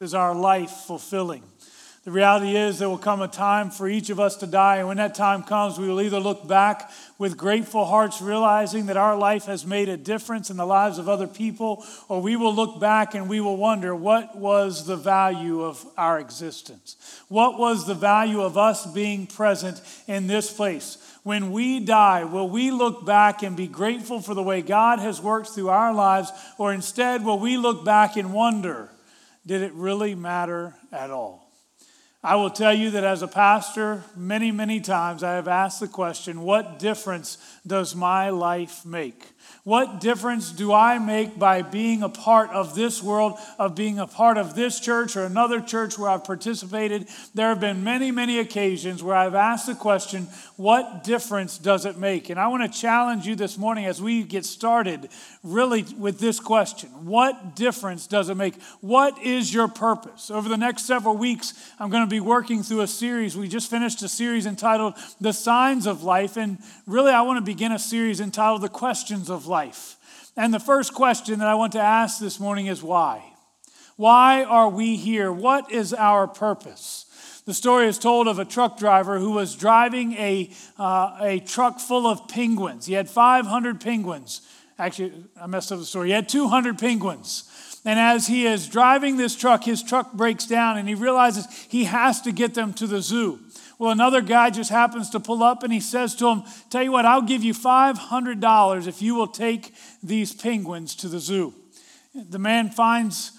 is our life fulfilling? The reality is there will come a time for each of us to die, and when that time comes, we will either look back with grateful hearts, realizing that our life has made a difference in the lives of other people, or we will look back and we will wonder, what was the value of our existence? What was the value of us being present in this place? When we die, will we look back and be grateful for the way God has worked through our lives, or instead will we look back and wonder, did it really matter at all? I will tell you that as a pastor, many, many times I have asked the question, what difference does my life make? What difference do I make by being a part of this world, of being a part of this church or another church where I've participated? There have been many, many occasions where I've asked the question, what difference does it make? And I want to challenge you this morning as we get started really with this question. What difference does it make? What is your purpose? Over the next several weeks, I'm going to be working through a series. We just finished a series entitled The Signs of Life, and really I want to begin a series entitled The Questions of Life. And the first question that I want to ask this morning is why? Why are we here? What is our purpose? The story is told of a truck driver who was driving a truck full of penguins. He had 500 penguins. Actually, I messed up the story. He had 200 penguins. And as he is driving this truck, his truck breaks down and he realizes he has to get them to the zoo. Well, another guy just happens to pull up and he says to him, tell you what, I'll give you $500 if you will take these penguins to the zoo. The man finds,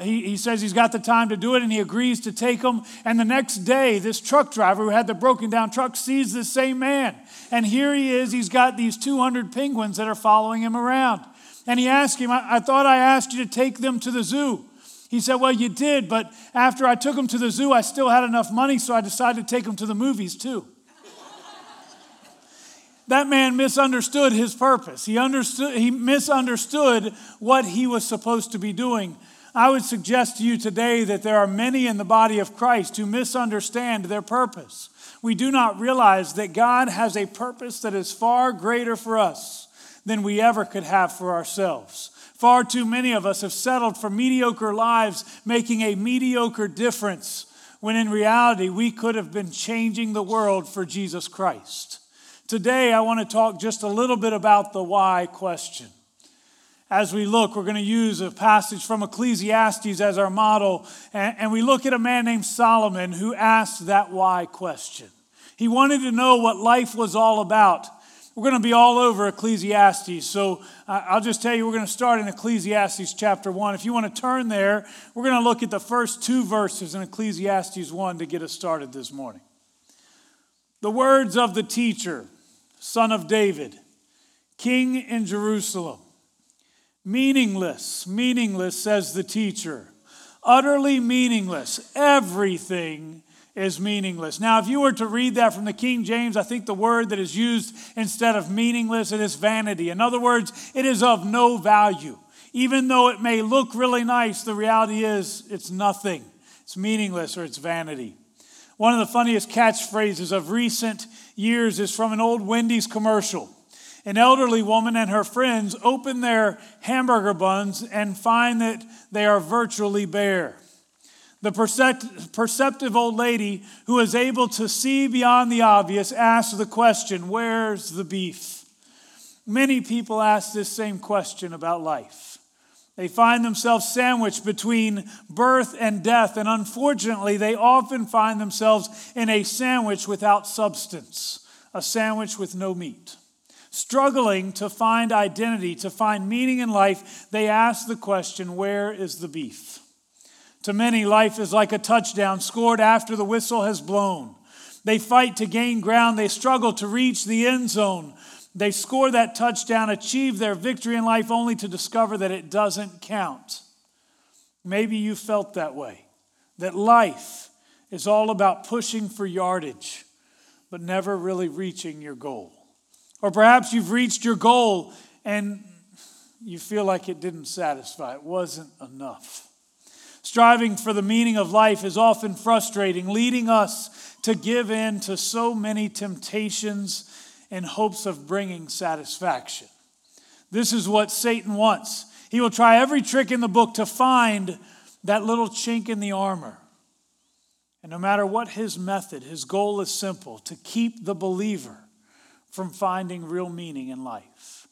he says he's got the time to do it and he agrees to take them. And the next day, this truck driver who had the broken down truck sees this same man. And here he is, he's got these 200 penguins that are following him around. And he asked him, I thought I asked you to take them to the zoo. He said, well, you did, but after I took them to the zoo, I still had enough money, so I decided to take them to the movies too. That man misunderstood his purpose. He misunderstood what he was supposed to be doing. I would suggest to you today that there are many in the body of Christ who misunderstand their purpose. We do not realize that God has a purpose that is far greater for us than we ever could have for ourselves. Far too many of us have settled for mediocre lives, making a mediocre difference, when in reality we could have been changing the world for Jesus Christ. Today I want to talk just a little bit about the why question. As we look, we're going to use a passage from Ecclesiastes as our model, and we look at a man named Solomon who asked that why question. He wanted to know what life was all about. We're going to be all over Ecclesiastes, so I'll just tell you we're going to start in Ecclesiastes chapter 1. If you want to turn there, we're going to look at the first two verses in Ecclesiastes 1 to get us started this morning. The words of the teacher, son of David, king in Jerusalem. Meaningless, meaningless, says the teacher. Utterly meaningless, everything is meaningless. Now, if you were to read that from the King James, I think the word that is used instead of meaningless, it is vanity. In other words, it is of no value. Even though it may look really nice, the reality is it's nothing. It's meaningless or it's vanity. One of the funniest catchphrases of recent years is from an old Wendy's commercial. An elderly woman and her friends open their hamburger buns and find that they are virtually bare. The perceptive old lady who is able to see beyond the obvious asks the question, where's the beef? Many people ask this same question about life. They find themselves sandwiched between birth and death, and unfortunately, they often find themselves in a sandwich without substance, a sandwich with no meat. Struggling to find identity, to find meaning in life, they ask the question, where is the beef? To many, life is like a touchdown scored after the whistle has blown. They fight to gain ground. They struggle to reach the end zone. They score that touchdown, achieve their victory in life, only to discover that it doesn't count. Maybe you felt that way, that life is all about pushing for yardage, but never really reaching your goal. Or perhaps you've reached your goal and you feel like it didn't satisfy. It wasn't enough. Striving for the meaning of life is often frustrating, leading us to give in to so many temptations in hopes of bringing satisfaction. This is what Satan wants. He will try every trick in the book to find that little chink in the armor. And no matter what his method, his goal is simple: to keep the believer from finding real meaning in life.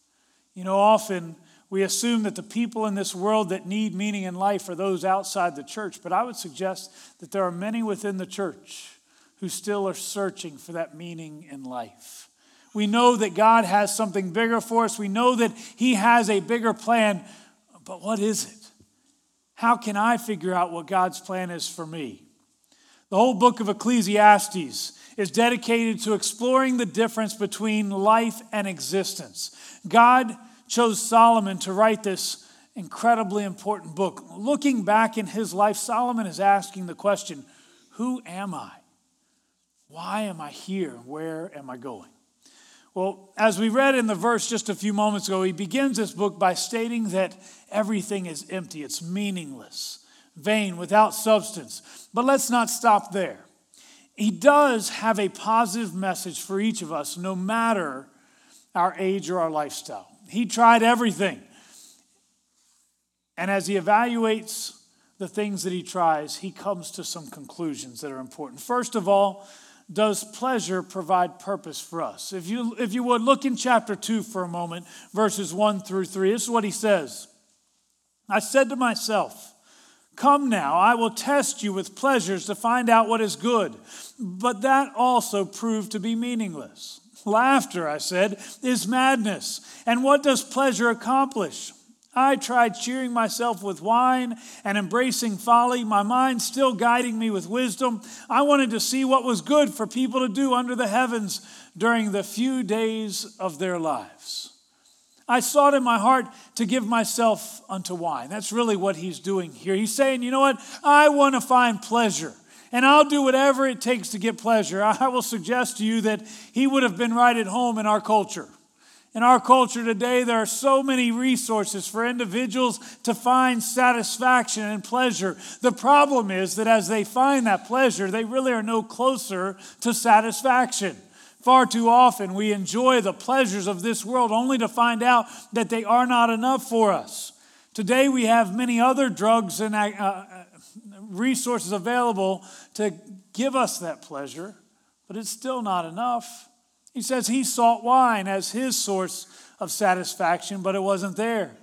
You know, often we assume that the people in this world that need meaning in life are those outside the church, but I would suggest that there are many within the church who still are searching for that meaning in life. We know that God has something bigger for us. We know that he has a bigger plan, but what is it? How can I figure out what God's plan is for me? The whole book of Ecclesiastes is dedicated to exploring the difference between life and existence. God chose Solomon to write this incredibly important book. Looking back in his life, Solomon is asking the question, who am I? Why am I here? Where am I going? Well, as we read in the verse just a few moments ago, he begins this book by stating that everything is empty. It's meaningless, vain, without substance. But let's not stop there. He does have a positive message for each of us, no matter our age or our lifestyle. He tried everything. And as he evaluates the things that he tries, he comes to some conclusions that are important. First of all, does pleasure provide purpose for us? If you would, look in chapter 2 for a moment, verses 1 through 3. This is what he says. I said to myself, come now, I will test you with pleasures to find out what is good. But that also proved to be meaningless. Laughter, I said, is madness. And what does pleasure accomplish? I tried cheering myself with wine and embracing folly, my mind still guiding me with wisdom. I wanted to see what was good for people to do under the heavens during the few days of their lives. I sought in my heart to give myself unto wine. That's really what he's doing here. He's saying, you know what? I want to find pleasure, and I'll do whatever it takes to get pleasure. I will suggest to you that he would have been right at home in our culture. In our culture today, there are so many resources for individuals to find satisfaction and pleasure. The problem is that as they find that pleasure, they really are no closer to satisfaction. Far too often, we enjoy the pleasures of this world only to find out that they are not enough for us. Today, we have many other drugs and resources available to give us that pleasure, but it's still not enough. He says he sought wine as his source of satisfaction, but it wasn't there.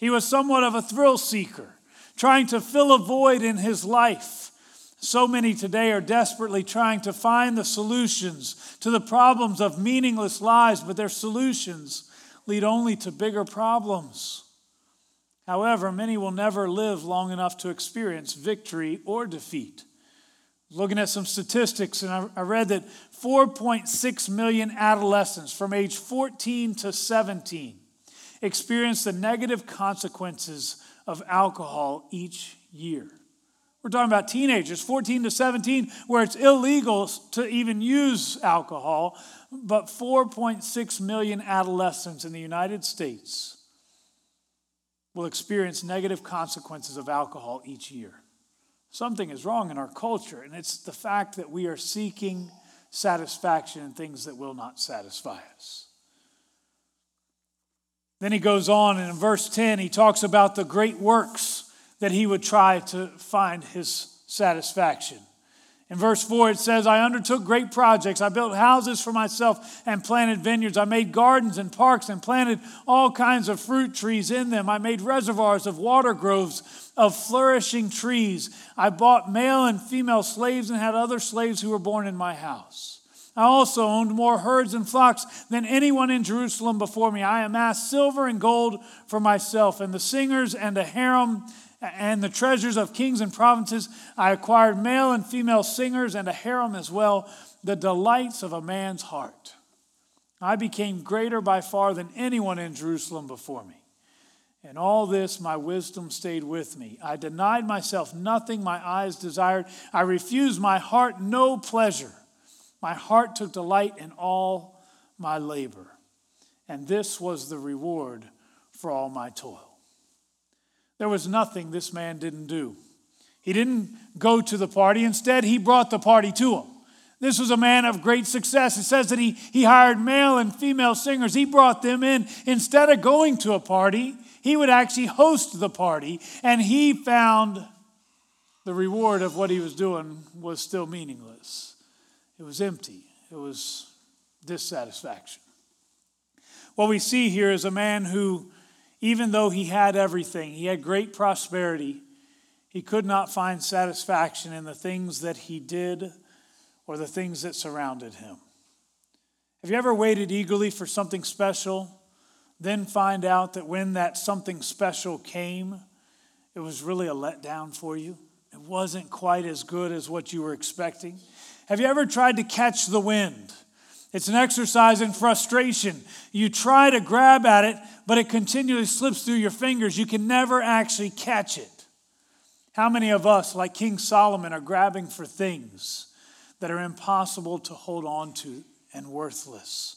He was somewhat of a thrill seeker, trying to fill a void in his life. So many today are desperately trying to find the solutions to the problems of meaningless lives, but their solutions lead only to bigger problems. However, many will never live long enough to experience victory or defeat. Looking at some statistics, and I read that 4.6 million adolescents from age 14 to 17 experience the negative consequences of alcohol each year. We're talking about teenagers, 14 to 17, where it's illegal to even use alcohol, but 4.6 million adolescents in the United States will experience negative consequences of alcohol each year. Something is wrong in our culture, and it's the fact that we are seeking satisfaction in things that will not satisfy us. Then he goes on, and in verse 10, he talks about the great works that he would try to find his satisfaction. In verse 4, it says, I undertook great projects. I built houses for myself and planted vineyards. I made gardens and parks and planted all kinds of fruit trees in them. I made reservoirs of water groves of flourishing trees. I bought male and female slaves and had other slaves who were born in my house. I also owned more herds and flocks than anyone in Jerusalem before me. I amassed silver and gold for myself, and the singers and a harem and the treasures of kings and provinces. I acquired male and female singers and a harem as well, the delights of a man's heart. I became greater by far than anyone in Jerusalem before me. In all this, my wisdom stayed with me. I denied myself nothing my eyes desired. I refused my heart no pleasure. My heart took delight in all my labor. And this was the reward for all my toil. There was nothing this man didn't do. He didn't go to the party. Instead, he brought the party to him. This was a man of great success. It says that he hired male and female singers. He brought them in. Instead of going to a party, he would actually host the party, and he found the reward of what he was doing was still meaningless. It was empty. It was dissatisfaction. What we see here is a man who, even though he had everything, he had great prosperity, he could not find satisfaction in the things that he did or the things that surrounded him. Have you ever waited eagerly for something special, then find out that when that something special came, it was really a letdown for you? It wasn't quite as good as what you were expecting. Have you ever tried to catch the wind? It's an exercise in frustration. You try to grab at it, but it continually slips through your fingers. You can never actually catch it. How many of us, like King Solomon, are grabbing for things that are impossible to hold on to and worthless?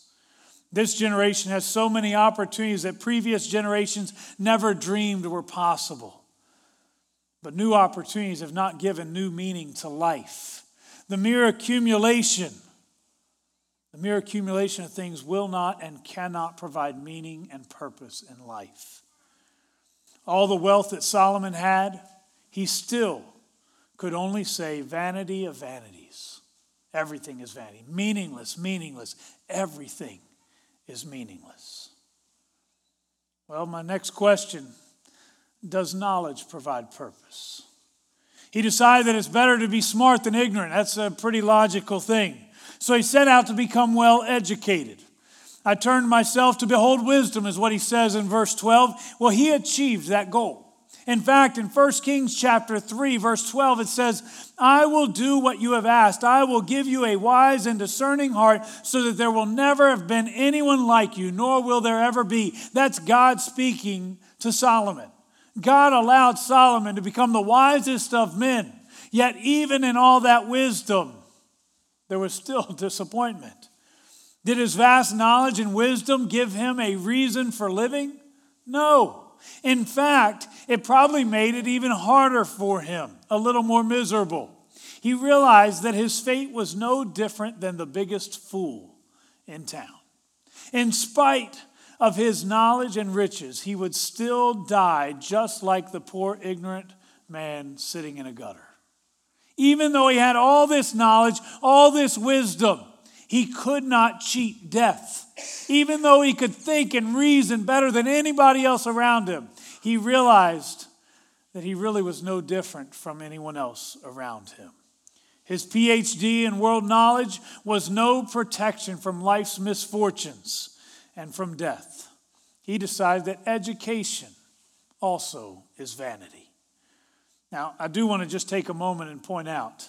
This generation has so many opportunities that previous generations never dreamed were possible. But new opportunities have not given new meaning to life. The mere accumulation of things will not and cannot provide meaning and purpose in life. All the wealth that Solomon had, he still could only say vanity of vanities. Everything is vanity. Meaningless. Everything is meaningless. Well, my next question, does knowledge provide purpose? He decided that it's better to be smart than ignorant. That's a pretty logical thing. So he set out to become well educated. I turned myself to behold wisdom, is what he says in verse 12. Well, he achieved that goal. In fact, in 1 Kings chapter 3, verse 12, it says, I will do what you have asked. I will give you a wise and discerning heart so that there will never have been anyone like you, nor will there ever be. That's God speaking to Solomon. God allowed Solomon to become the wisest of men. Yet even in all that wisdom, there was still disappointment. Did his vast knowledge and wisdom give him a reason for living? No. In fact, it probably made it even harder for him, a little more miserable. He realized that his fate was no different than the biggest fool in town. In spite of his knowledge and riches, he would still die just like the poor ignorant man sitting in a gutter. Even though he had all this knowledge, all this wisdom, he could not cheat death. Even though he could think and reason better than anybody else around him, he realized that he really was no different from anyone else around him. His PhD in world knowledge was no protection from life's misfortunes and from death. He decided that education also is vanity. Now, I do want to just take a moment and point out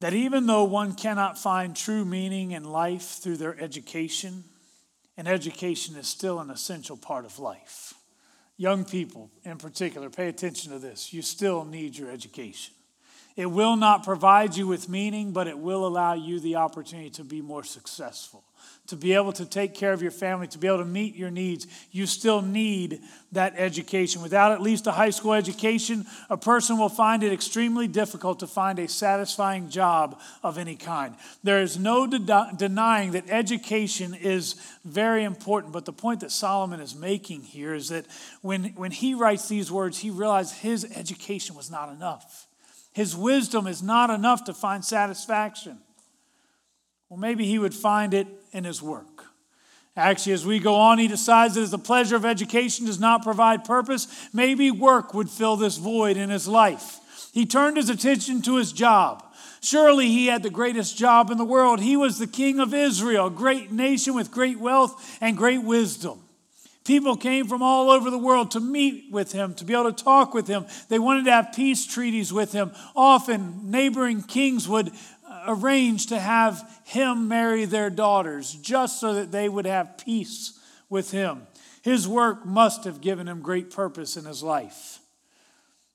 that even though one cannot find true meaning in life through their education, and education is still an essential part of life. Young people in particular, pay attention to this. You still need your education. It will not provide you with meaning, but it will allow you the opportunity to be more successful, to be able to take care of your family, to be able to meet your needs. You still need that education. Without at least a high school education, a person will find it extremely difficult to find a satisfying job of any kind. There is no denying that education is very important, but the point that Solomon is making here is that when he writes these words, he realized his education was not enough. His wisdom is not enough to find satisfaction. Well, maybe he would find it in his work. Actually, as we go on, he decides that as the pleasure of education does not provide purpose, maybe work would fill this void in his life. He turned his attention to his job. Surely he had the greatest job in the world. He was the king of Israel, a great nation with great wealth and great wisdom. People came from all over the world to meet with him, to be able to talk with him. They wanted to have peace treaties with him. Often, neighboring kings would arrange to have him marry their daughters just so that they would have peace with him. His work must have given him great purpose in his life.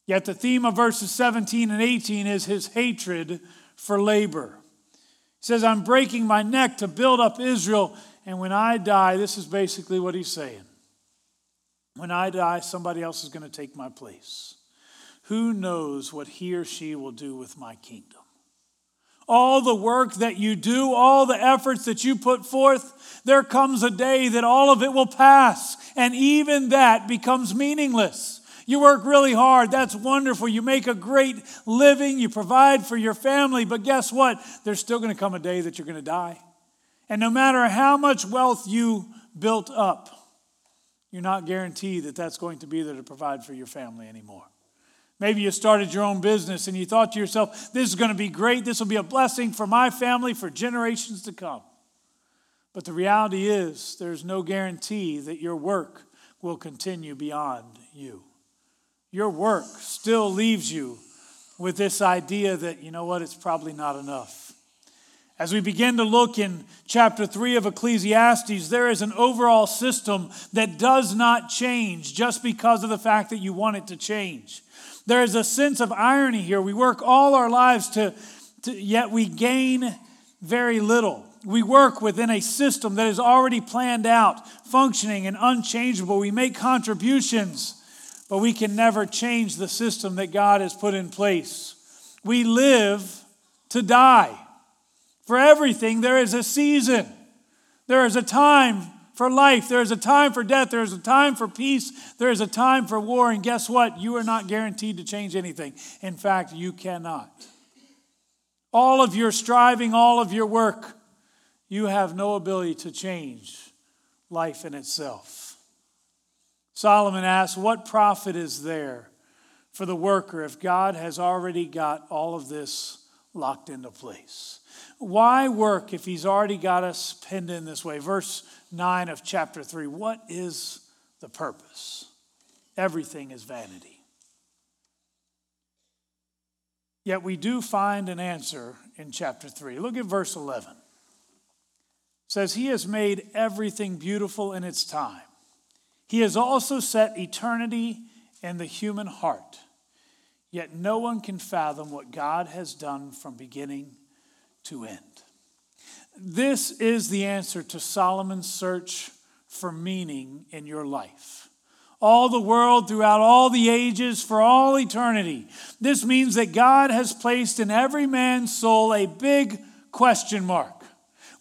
Yet the theme of verses 17 and 18 is his hatred for labor. He says, I'm breaking my neck to build up Israel, and when I die, this is basically what he's saying. When I die, somebody else is going to take my place. Who knows what he or she will do with my kingdom? All the work that you do, all the efforts that you put forth, there comes a day that all of it will pass, and even that becomes meaningless. You work really hard. That's wonderful. You make a great living. You provide for your family. But guess what? There's still going to come a day that you're going to die. And no matter how much wealth you built up, you're not guaranteed that that's going to be there to provide for your family anymore. Maybe you started your own business and you thought to yourself, this is going to be great. This will be a blessing for my family for generations to come. But the reality is there's no guarantee that your work will continue beyond you. Your work still leaves you with this idea that, you know what, it's probably not enough. As we begin to look in chapter 3 of Ecclesiastes, there is an overall system that does not change just because of the fact that you want it to change. There is a sense of irony here. We work all our lives yet we gain very little. We work within a system that is already planned out, functioning and unchangeable. We make contributions, but we can never change the system that God has put in place. We live to die. For everything, there is a season. There is a time for life. There is a time for death. There is a time for peace. There is a time for war. And guess what? You are not guaranteed to change anything. In fact, you cannot. All of your striving, all of your work, you have no ability to change life in itself. Solomon asks, what profit is there for the worker if God has already got all of this locked into place? Why work if he's already got us pinned in this way? Verse 9 of chapter 3, what is the purpose? Everything is vanity. Yet we do find an answer in chapter 3. Look at verse 11. Says, he has made everything beautiful in its time. He has also set eternity in the human heart. Yet no one can fathom what God has done from beginning to end. This is the answer to Solomon's search for meaning in your life. All the world, throughout all the ages, for all eternity. This means that God has placed in every man's soul a big question mark.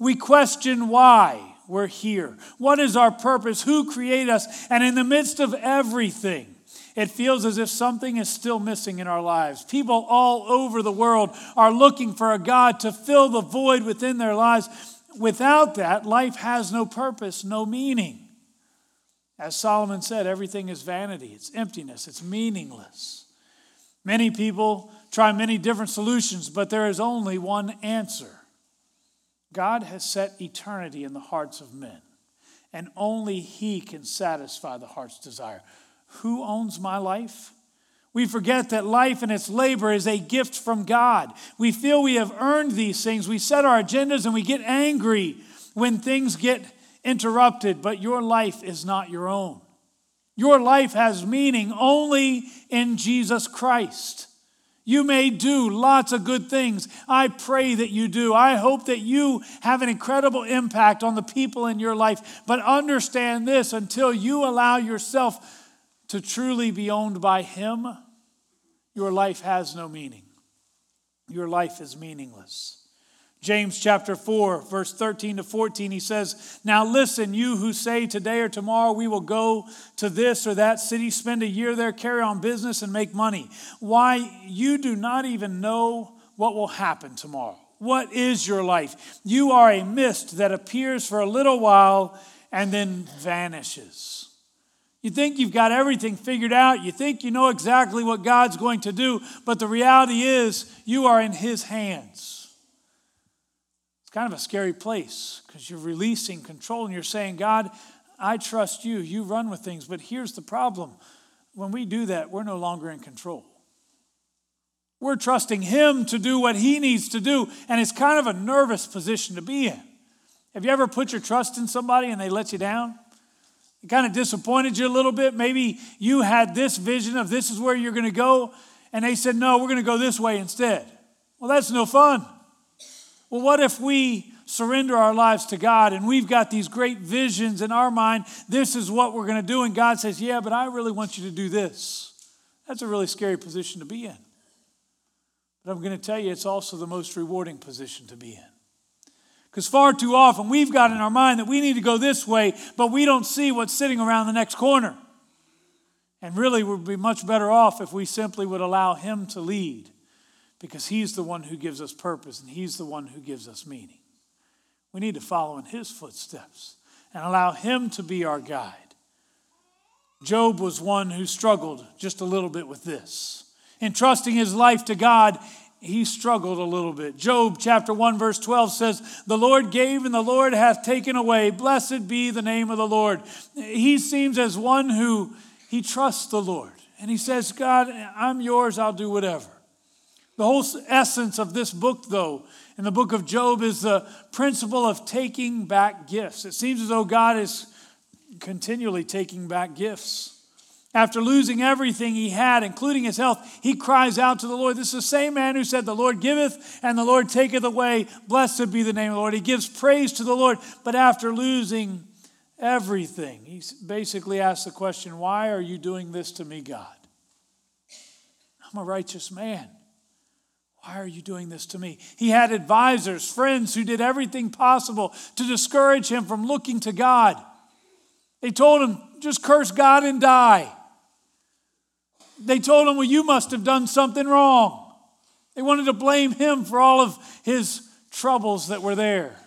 We question why we're here. What is our purpose? Who created us? And in the midst of everything, it feels as if something is still missing in our lives. People all over the world are looking for a God to fill the void within their lives. Without that, life has no purpose, no meaning. As Solomon said, everything is vanity. It's emptiness. It's meaningless. Many people try many different solutions, but there is only one answer. God has set eternity in the hearts of men, and only He can satisfy the heart's desire. Who owns my life? We forget that life and its labor is a gift from God. We feel we have earned these things. We set our agendas and we get angry when things get interrupted, but your life is not your own. Your life has meaning only in Jesus Christ. You may do lots of good things. I pray that you do. I hope that you have an incredible impact on the people in your life. But understand this, until you allow yourself to truly be owned by Him, your life has no meaning. Your life is meaningless. James chapter 4, verse 13 to 14, he says, now listen, you who say today or tomorrow we will go to this or that city, spend a year there, carry on business and make money. Why, you do not even know what will happen tomorrow. What is your life? You are a mist that appears for a little while and then vanishes. You think you've got everything figured out. You think you know exactly what God's going to do, but the reality is you are in His hands. Kind of a scary place because you're releasing control and you're saying, God, I trust you. You run with things. But here's the problem. When we do that, we're no longer in control. We're trusting Him to do what He needs to do, and it's kind of a nervous position to be in. Have you ever put your trust in somebody and they let you down? It kind of disappointed you a little bit. Maybe you had this vision of this is where you're going to go, and they said, no, we're going to go this way instead. Well, that's no fun. Well, what if we surrender our lives to God and we've got these great visions in our mind, this is what we're going to do, and God says, yeah, but I really want you to do this. That's a really scary position to be in. But I'm going to tell you, it's also the most rewarding position to be in. Because far too often we've got in our mind that we need to go this way, but we don't see what's sitting around the next corner. And really, we'd be much better off if we simply would allow him to lead, because he's the one who gives us purpose and he's the one who gives us meaning. We need to follow in his footsteps and allow him to be our guide. Job was one who struggled just a little bit with this. In trusting his life to God, he struggled a little bit. Job chapter 1 verse 12 says, "The Lord gave and the Lord hath taken away. Blessed be the name of the Lord." He seems as one who he trusts the Lord. And he says, "God, I'm yours. I'll do whatever." The whole essence of this book, though, in the book of Job, is the principle of taking back gifts. It seems as though God is continually taking back gifts. After losing everything he had, including his health, he cries out to the Lord. This is the same man who said, "The Lord giveth and the Lord taketh away. Blessed be the name of the Lord." He gives praise to the Lord. But after losing everything, he basically asks the question, "Why are you doing this to me, God? I'm a righteous man. Why are you doing this to me?" He had advisors, friends who did everything possible to discourage him from looking to God. They told him, "Just curse God and die." They told him, "Well, you must have done something wrong." They wanted to blame him for all of his troubles that were there.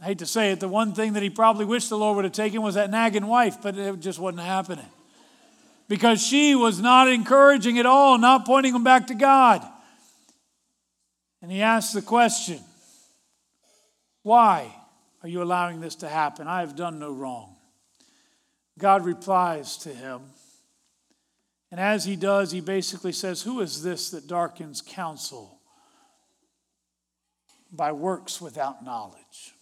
I hate to say it, the one thing that he probably wished the Lord would have taken was that nagging wife, but it just wasn't happening, because she was not encouraging at all, not pointing him back to God. And he asked the question, "Why are you allowing this to happen? I have done no wrong." God replies to him. And as he does, he basically says, "Who is this that darkens counsel by works without knowledge?"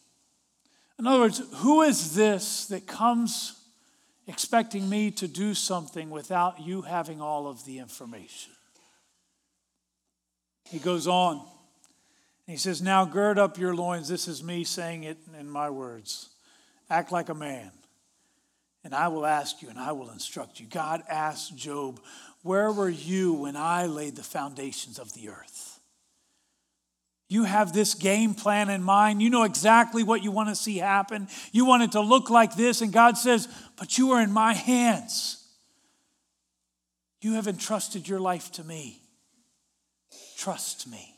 In other words, who is this that comes expecting me to do something without you having all of the information? He goes on and he says, "Now gird up your loins." This is me saying it in my words. "Act like a man, and I will ask you and I will instruct you." God asked Job, "Where were you when I laid the foundations of the earth? You have this game plan in mind. You know exactly what you want to see happen. You want it to look like this." And God says, "But you are in my hands. You have entrusted your life to me. Trust me."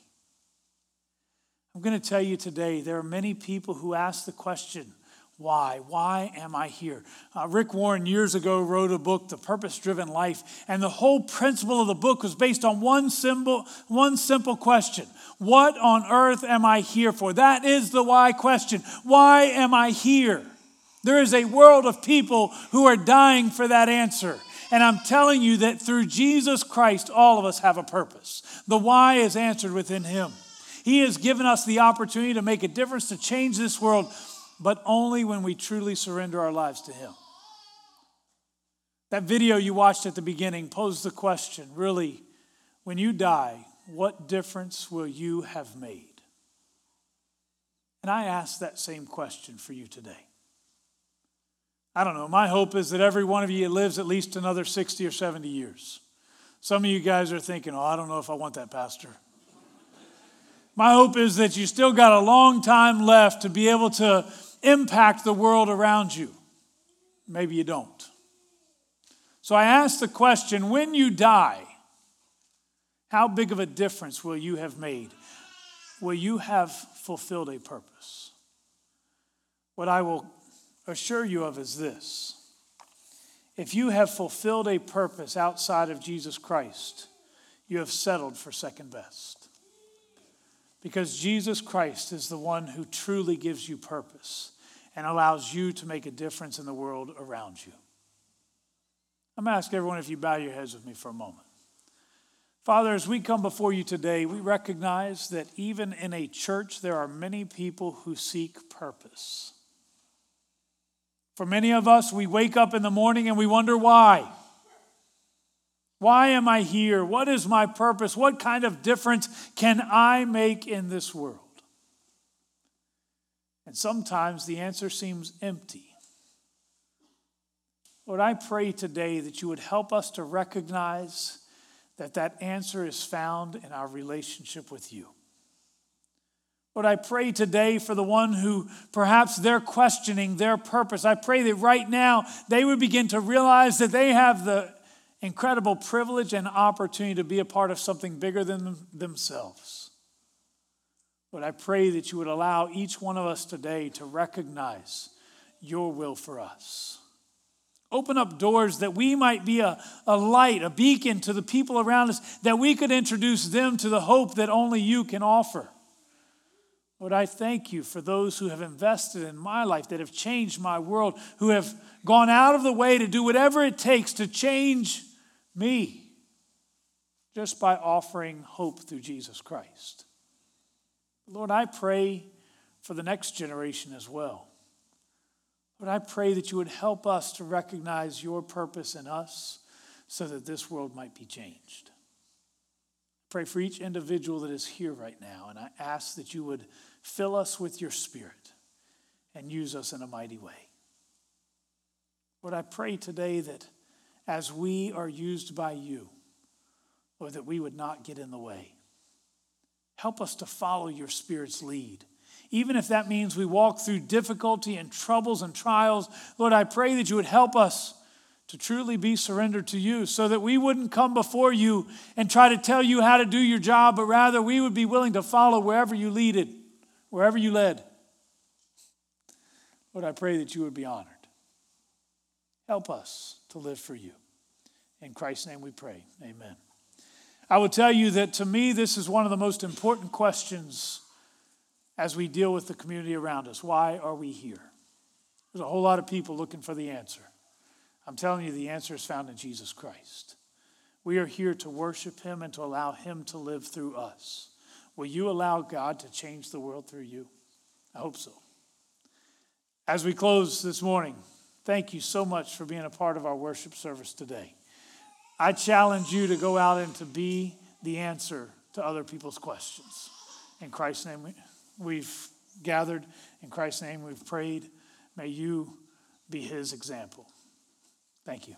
I'm going to tell you today, there are many people who ask the question, "Why? Why am I here?" Rick Warren years ago wrote a book, The Purpose Driven Life, and the whole principle of the book was based on one simple question. What on earth am I here for? That is the why question. Why am I here? There is a world of people who are dying for that answer. And I'm telling you that through Jesus Christ, all of us have a purpose. The why is answered within him. He has given us the opportunity to make a difference, to change this world, but only when we truly surrender our lives to him. That video you watched at the beginning posed the question, really, when you die, what difference will you have made? And I ask that same question for you today. I don't know. My hope is that every one of you lives at least another 60 or 70 years. Some of you guys are thinking, "Oh, I don't know if I want that, Pastor." My hope is that you still got a long time left to be able to impact the world around you. Maybe you don't. So I ask the question, when you die, how big of a difference will you have made? Will you have fulfilled a purpose? What I will assure you of is this. If you have fulfilled a purpose outside of Jesus Christ, you have settled for second best. Because Jesus Christ is the one who truly gives you purpose and allows you to make a difference in the world around you. I'm going to ask everyone if you bow your heads with me for a moment. Father, as we come before you today, we recognize that even in a church, there are many people who seek purpose. For many of us, we wake up in the morning and we wonder why. Why am I here? What is my purpose? What kind of difference can I make in this world? And sometimes the answer seems empty. Lord, I pray today that you would help us to recognize that answer is found in our relationship with you. Lord, I pray today for the one who perhaps they're questioning their purpose. I pray that right now they would begin to realize that they have the incredible privilege and opportunity to be a part of something bigger than themselves. Lord, I pray that you would allow each one of us today to recognize your will for us. Open up doors that we might be a light, a beacon to the people around us, that we could introduce them to the hope that only you can offer. Lord, I thank you for those who have invested in my life, that have changed my world, who have gone out of the way to do whatever it takes to change me just by offering hope through Jesus Christ. Lord, I pray for the next generation as well. Lord, I pray that you would help us to recognize your purpose in us so that this world might be changed. Pray for each individual that is here right now, and I ask that you would fill us with your Spirit and use us in a mighty way. Lord, I pray today that as we are used by you, Lord, that we would not get in the way. Help us to follow your Spirit's lead. Even if that means we walk through difficulty and troubles and trials, Lord, I pray that you would help us to truly be surrendered to you so that we wouldn't come before you and try to tell you how to do your job, but rather we would be willing to follow wherever you led. Lord, I pray that you would be honored. Help us to live for you. In Christ's name we pray, amen. I will tell you that to me, this is one of the most important questions as we deal with the community around us. Why are we here? There's a whole lot of people looking for the answer. I'm telling you, the answer is found in Jesus Christ. We are here to worship him and to allow him to live through us. Will you allow God to change the world through you? I hope so. As we close this morning, thank you so much for being a part of our worship service today. I challenge you to go out and to be the answer to other people's questions. In Christ's name, we've gathered. In Christ's name, we've prayed. May you be his example. Thank you.